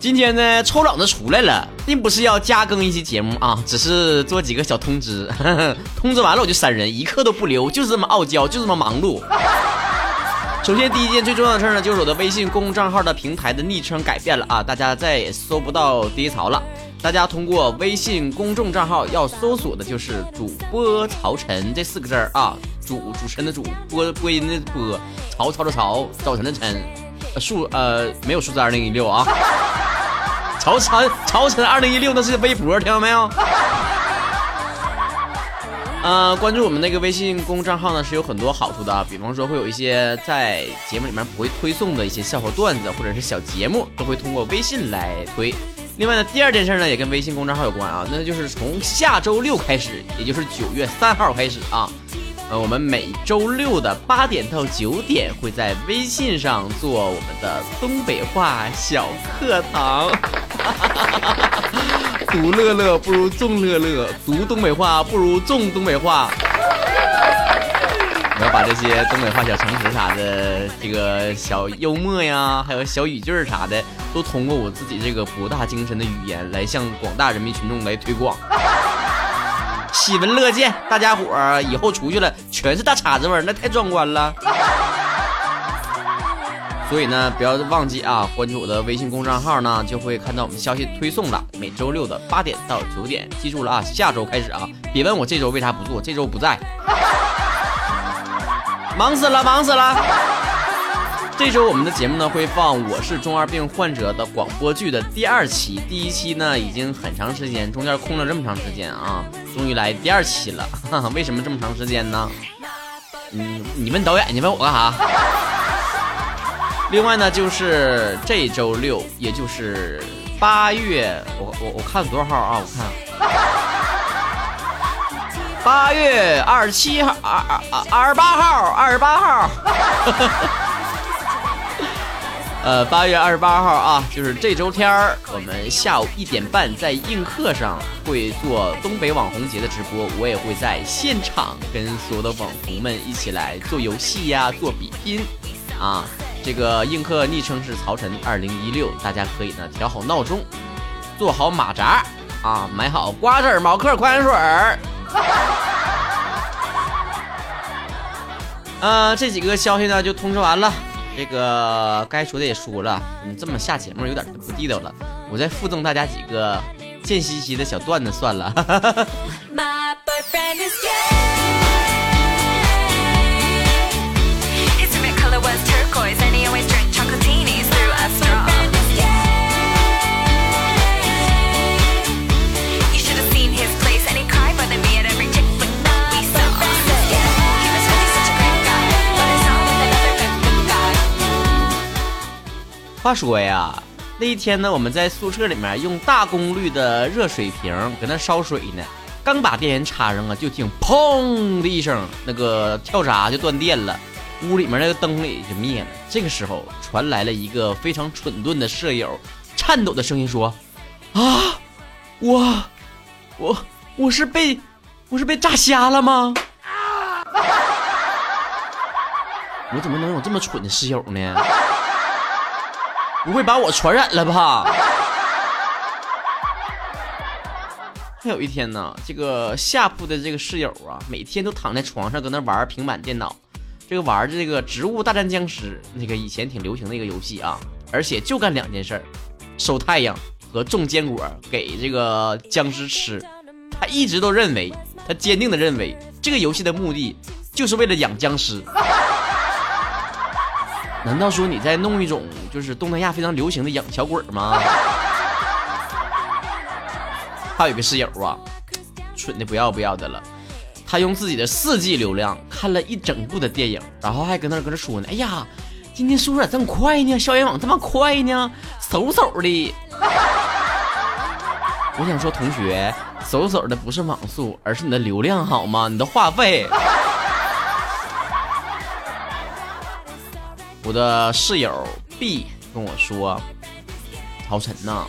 今天呢抽老子出来了，并不是要加更一期节目啊，只是做几个小通知，通知完了我就闪人，一刻都不留，就是这么傲娇，就是这么忙碌。首先第一件最重要的事呢，就是我的微信公众账号的平台的昵称改变了啊，大家再也搜不到低潮了，大家通过微信公众账号要搜索的就是主播曹晨这四个字啊，主持人的主，播音的播，曹的曹，早晨的晨，没有数字2016啊，曹晨2016那是微博，听到没有？关注我们那个微信公众账号呢是有很多好处的，比方说会有一些在节目里面不会推送的一些笑话段子或者是小节目，都会通过微信来推。另外呢，第二件事呢也跟微信公众号有关啊，那就是从下周六开始，也就是9月3号开始啊，我们每周六的8点到9点会在微信上做我们的东北话小课堂。独乐乐不如众乐乐，独东北话不如众东北话。我要把这些东北话小常识啥的，这个小幽默呀，还有小语句啥的，都通过我自己这个博大精深的语言来向广大人民群众来推广，喜闻乐见。大家伙儿以后出去了全是大碴子味儿，那太壮观了。所以呢，不要忘记啊，关注我的微信公众号呢，就会看到我们消息推送了。每周六的8点到9点，记住了啊，下周开始啊，别问我这周为啥不做，这周不在，忙死了。这周我们的节目呢会放《我是中二病患者》的广播剧的第2期，第1期呢已经很长时间，中间空了这么长时间啊，终于来第2期了。哈哈，为什么这么长时间呢？你问导演，你问我干啥？另外呢，就是这周六，也就是8月，我看多少号啊？我看8月27号，28号，28号。8月28号啊，就是这周天儿，我们下午1点半在映客上会做东北网红节的直播，我也会在现场跟所有的网红们一起来做游戏呀，做比拼啊。这个映客昵称是曹晨2016，大家可以呢调好闹钟，做好马扎啊，买好瓜子、毛嗑、矿泉水儿。这几个消息呢就通知完了，这个该说的也说了，你这么下节目有点不地道了，我再附赠大家几个贱兮兮的小段子算了。My boyfriend is gay.话说呀，那一天呢，我们在宿舍里面用大功率的热水瓶搁那烧水呢，刚把电源插上啊，就听砰的一声，那个跳闸就断电了，屋里面那个灯也就灭了。这个时候传来了一个非常蠢钝的舍友，颤抖的声音说：“啊，我是被炸瞎了吗？”我怎么能有这么蠢的室友呢？不会把我传染了吧？还有一天呢，这个下铺的这个室友啊，每天都躺在床上搁那玩平板电脑，这个玩这个植物大战僵尸，那个以前挺流行的一个游戏啊，而且就干两件事儿，守太阳和种坚果给这个僵尸吃。他一直都认为，他坚定的认为，这个游戏的目的就是为了养僵尸。难道说你在弄一种就是东南亚非常流行的养小鬼吗？他有个室友啊，蠢的不要不要的了，他用自己的4G 流量看了一整部的电影，然后还跟那说呢，哎呀，今天速度咋这么快呢？校园网这么快呢？嗖的！我想说，同学，嗖的不是网速，而是你的流量好吗？你的话费。我的室友 B 跟我说：“曹晨呐，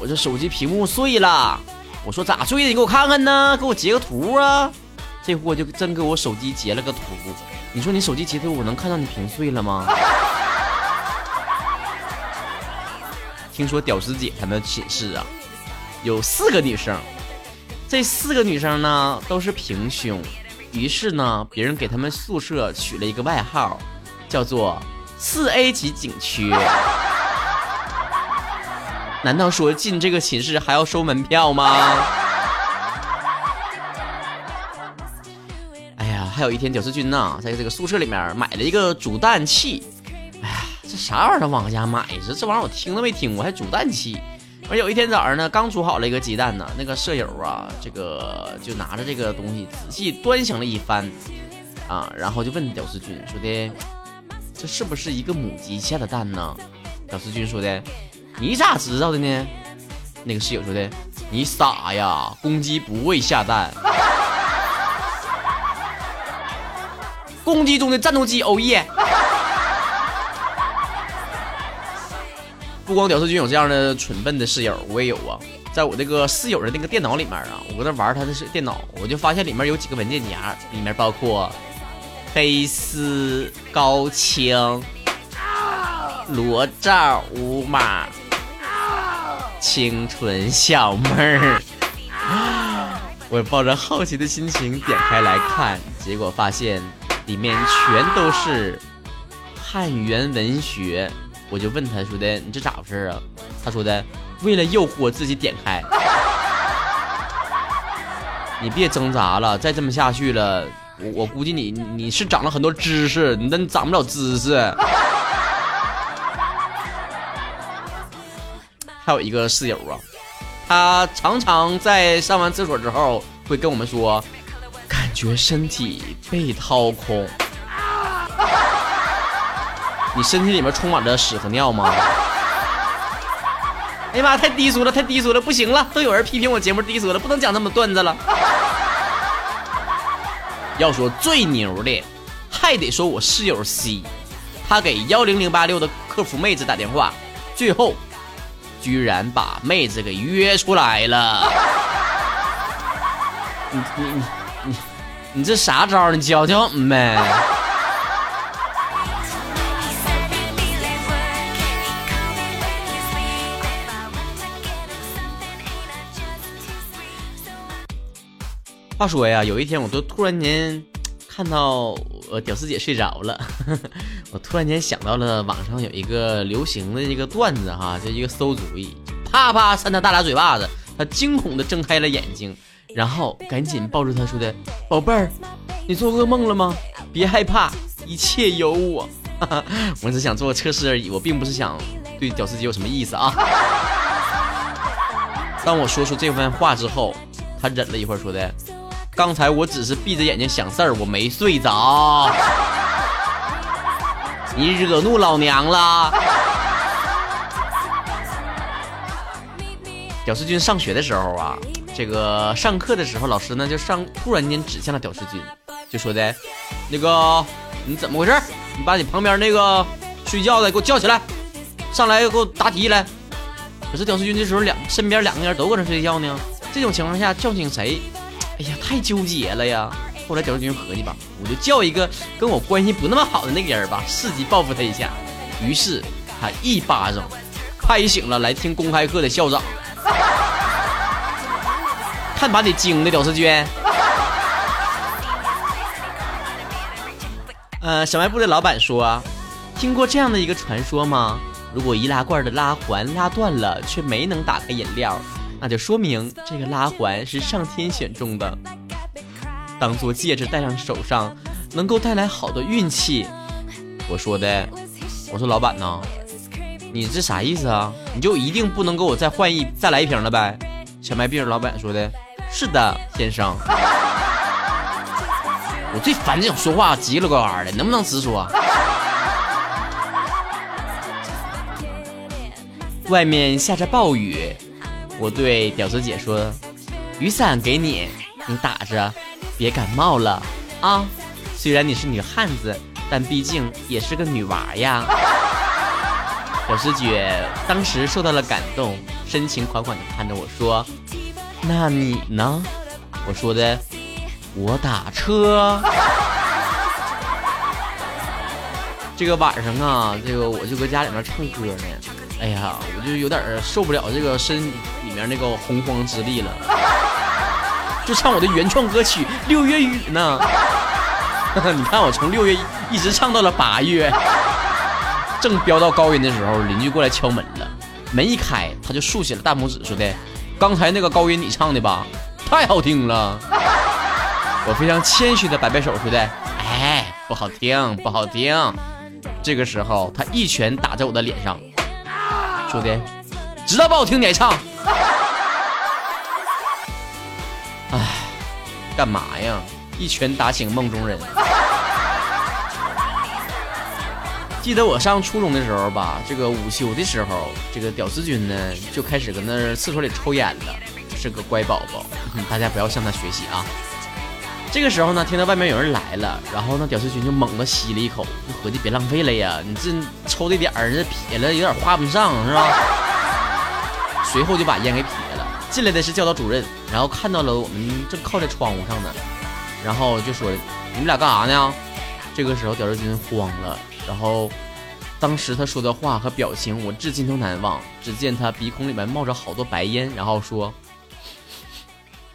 我这手机屏幕碎了。”我说：“咋碎的？你给我看看呢，给我截个图啊！”这货就真给我手机截了个图。你说你手机截图，我能看到你屏碎了吗？听说屌丝姐他们寝室啊有4个女生，这4个女生呢都是平胸，于是呢别人给他们宿舍取了一个外号叫做4A 级景区。难道说进这个寝室还要收门票吗？哎呀，还有一天屌丝君呢在这个宿舍里面买了一个煮蛋器，哎呀，这啥玩意儿往家买，这玩意儿我听都没听过，还煮蛋器。而有一天早上呢刚煮好了一个鸡蛋呢，那个舍友啊这个就拿着这个东西仔细端详了一番啊，然后就问屌丝君说的，这是不是一个母鸡下的蛋呢？屌丝君说的，你咋知道的呢？那个室友说的，你傻呀，公鸡不会下蛋。公鸡中的战斗机，哦耶！不光屌丝君有这样的蠢笨的室友，我也有啊。在我这个室友的那个电脑里面啊，我在玩他的电脑，我就发现里面有几个文件夹，里面包括黑丝、高清、裸照、无码、清纯小妹儿。我抱着好奇的心情点开来看，结果发现里面全都是汉语言文学。我就问他说的，你这咋回事啊？他说的，为了诱惑自己点开。你别挣扎了，再这么下去了，我估计你是长了很多知识，但你长不了知识。还有一个室友啊，他常常在上完厕所之后会跟我们说，感觉身体被掏空。你身体里面充满着屎和尿吗？哎呀妈，太低俗了，太低俗了，不行了，都有人批评我节目低俗了，不能讲那么段子了。要说最牛的，还得说我室友 C， 他给10086的客服妹子打电话，最后居然把妹子给约出来了。你这啥招？你教教我们呗。话说呀，有一天我都突然间看到屌丝姐睡着了，我突然间想到了网上有一个流行的一个段子哈，就一个馊主意，啪啪扇他大俩嘴巴子，他惊恐的睁开了眼睛，然后赶紧抱住他说的，宝贝儿，你做噩梦了吗？别害怕，一切有我。我只想做测试而已，我并不是想对屌丝姐有什么意思啊。当我说出这番话之后，他忍了一会儿说的，刚才我只是闭着眼睛想事儿，我没睡着。你惹怒老娘了。屌丝君上学的时候啊，这个上课的时候，老师呢就突然间指向了屌丝君，就说的，那个你怎么回事？你把你旁边那个睡觉的给我叫起来，上来给我答题来。可是屌丝君这时候身边2个人都搁那睡觉呢，这种情况下叫醒谁？哎呀，太纠结了呀！后来屌丝君合计吧，我就叫一个跟我关系不那么好的那个人吧，伺机报复他一下。于是他一巴掌拍醒了来听公开课的校长，看把你惊的屌丝君。小卖部的老板说，听过这样的一个传说吗？如果易拉罐的拉环拉断了，却没能打开饮料，那就说明这个拉环是上天选中的，当做戒指戴上手上，能够带来好的运气。我说老板呢，你这啥意思啊？你就一定不能给我再来一瓶了呗？小卖部老板说的，是的，先生。我最烦这种说话急了个玩的，能不能直说？外面下着暴雨。我对屌丝姐说，雨伞给你，你打着，别感冒了啊！虽然你是女汉子，但毕竟也是个女娃呀。屌丝姐当时受到了感动，深情款款地看着我说，那你呢？我说的，我打车。这个晚上啊，这个我就搁家里面唱歌呢，哎呀，我就有点受不了这个身里面那个洪荒之力了，就唱我的原创歌曲《六月雨》呢。你看我从6月一直唱到了8月，正飙到高音的时候，邻居过来敲门了，门一开他就竖起了大拇指，说的刚才那个高音你唱的吧，太好听了。我非常谦虚的摆摆手，说的哎，不好听不好听。这个时候他一拳打在我的脸上，说的知道不好听你还唱。哎，干嘛呀，一拳打醒梦中人。记得我上初中的时候吧，这个午休的时候，这个屌丝君呢就开始跟那厕所里抽烟了，是个乖宝宝，大家不要向他学习啊。这个时候呢，听到外面有人来了，然后呢屌丝君就猛地吸了一口，就合计别浪费了呀，你这抽这点儿这撇了有点花不上是吧？随后就把烟给撇了。进来的是教导主任，然后看到了我们正靠在窗户上呢，然后就说你们俩干啥呢？这个时候屌丝君慌了，然后当时他说的话和表情我至今都难忘。只见他鼻孔里面冒着好多白烟，然后说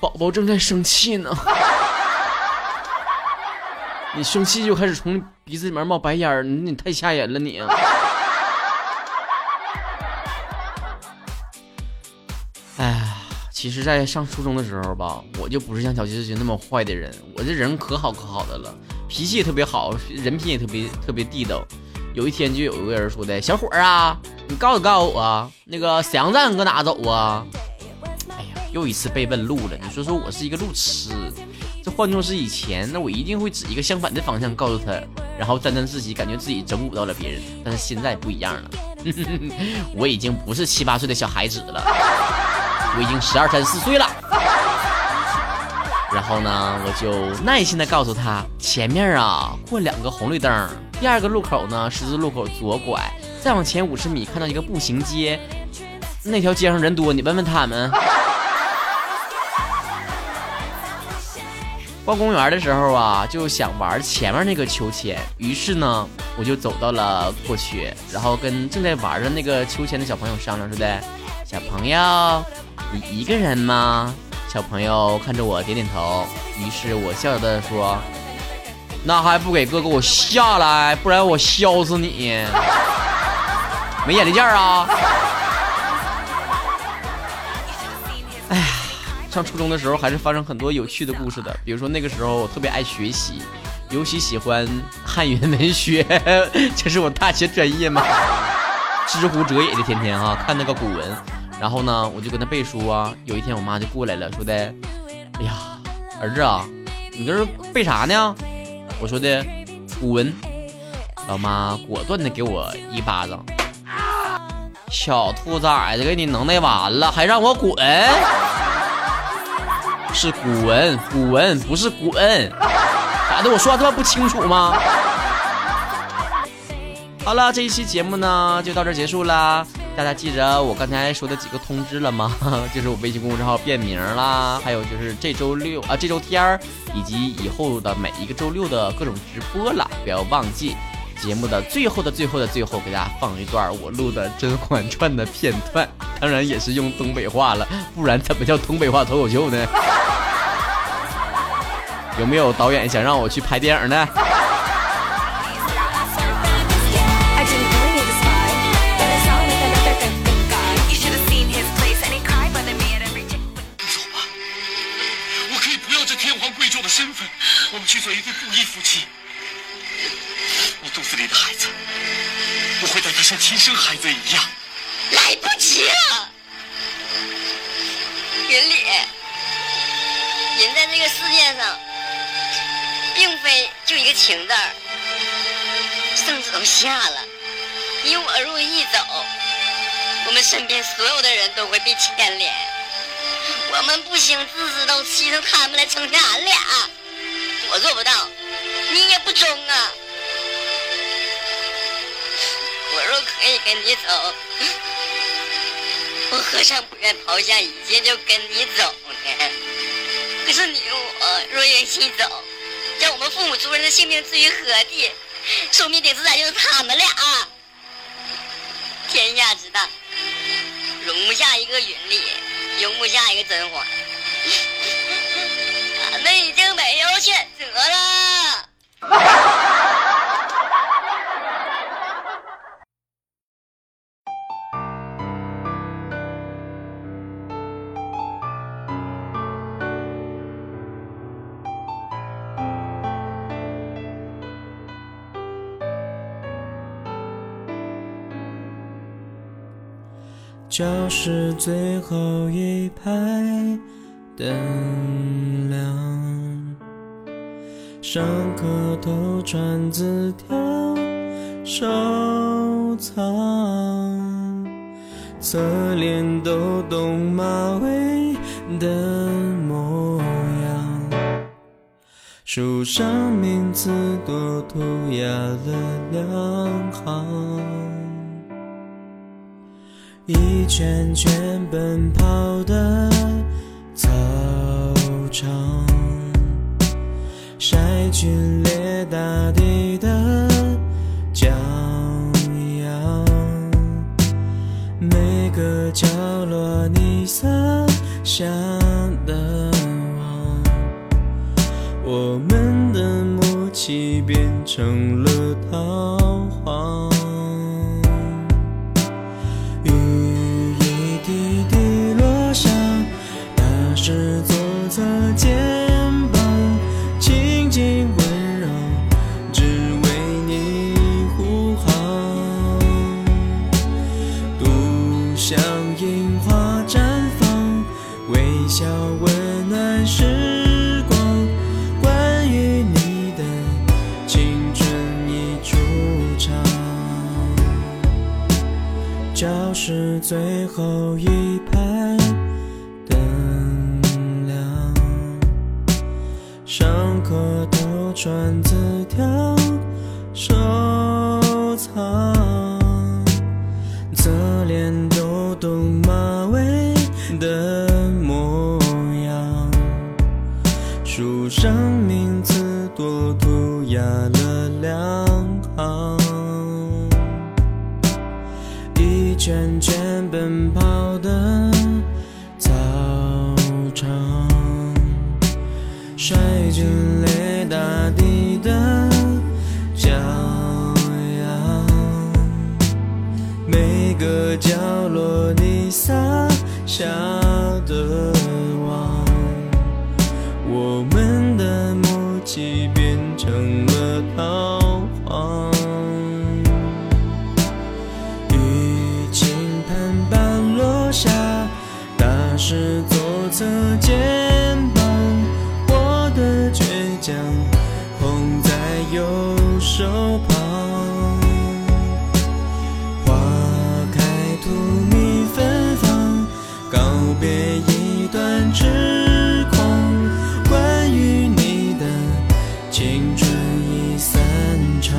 宝宝正在生气呢。你生气就开始从鼻子里面冒白烟，你太吓人了你。其实在上初中的时候吧，我就不是像小鸡鸡那么坏的人，我这人可好可好的了，脾气也特别好，人品也特别地道。有一天就有一个人说的小伙啊，你告诉我啊，那个沈阳站搁哪走啊？哎呀，又一次被问路了。你说我是一个路痴，这换作是以前，那我一定会指一个相反的方向告诉他，然后沾沾自喜，感觉自己整蛊到了别人。但是现在不一样了，我已经不是7、8岁的小孩子了。我已经12、13、14岁了，然后呢，我就耐心的告诉他，前面啊过2个红绿灯，第2个路口呢十字路口左拐，再往前50米看到一个步行街，那条街上人多，你问问他们。逛公园的时候啊，就想玩前面那个秋千，于是呢，我就走到了过去，然后跟正在玩的那个秋千的小朋友商量，说的小朋友。你一个人吗？小朋友看着我点点头，于是我笑着说：“那还不给哥哥我下来，不然我削死你！没眼力见啊！”哎呀，上初中的时候还是发生很多有趣的故事的，比如说那个时候我特别爱学习，尤其喜欢汉语文学，这是我大学专业嘛，知乎者也的，天天啊看那个古文。然后呢我就跟他背书啊，有一天我妈就过来了，说的哎呀儿子啊，你这是背啥呢？我说的古文。老妈果断的给我一巴掌，小兔崽子给你能耐完了还让我滚。是古文，古文不是滚，咋的？我说话这么不清楚吗？好了，这一期节目呢就到这儿结束啦。大家记着我刚才说的几个通知了吗？就是我微信公众号变名啦，还有就是这周天以及以后的每一个周六的各种直播啦，不要忘记。节目的最后给大家放一段我录的《甄嬛传》的片段，当然也是用东北话了，不然怎么叫东北话脱口秀呢？有没有导演想让我去拍电影呢？我们去做一对布衣夫妻，我肚子里的孩子，我会待他像亲生孩子一样。来不及了，云里，人在这个世界上，并非就一个情字儿，圣旨都下了，你我若一走，我们身边所有的人都会被牵连，我们不行，自私到牺牲他们来成全俺俩。我做不到，你也不中啊！我若可以跟你走，我何尝不愿抛下一切就跟你走呢？可是你我若愿心走，将我们父母族人的性命置于何地？说不定顶死咱就是他们俩。天天下之大，容不下一个云里，容不下一个真火。俺们已经没有选择了。教室最后一排灯亮，上课偷传字条收藏，侧脸都懂马尾的模样，书上名字多涂鸦了两行，一圈圈奔跑的操场，晒剧烈大地的骄阳，每个角落你撒下的网，我们的默契变成了逃荒。是左侧肩膀，轻轻温柔，只为你护航。独享樱花绽放，微笑温暖时光，关于你的青春已出场。教室最后一排上课都传字条收藏，侧脸都懂马尾的模样，书上名字多涂鸦了两行，一圈圈奔跑的操场，晒着泪大地的骄阳，每个角落你撒下的网，我们的默契变成了逃荒。雨倾盆般落下，打湿左侧肩膀，的倔强捧在右手旁，花开荼蘼芬芳，告别一段痴狂，关于你的青春已散场。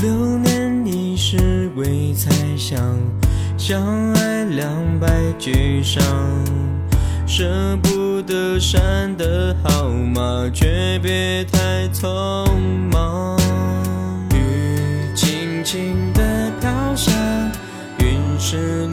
6年你是为猜想，相爱200句伤，舍不得删的号码，却别太匆忙。雨轻轻地飘下，云是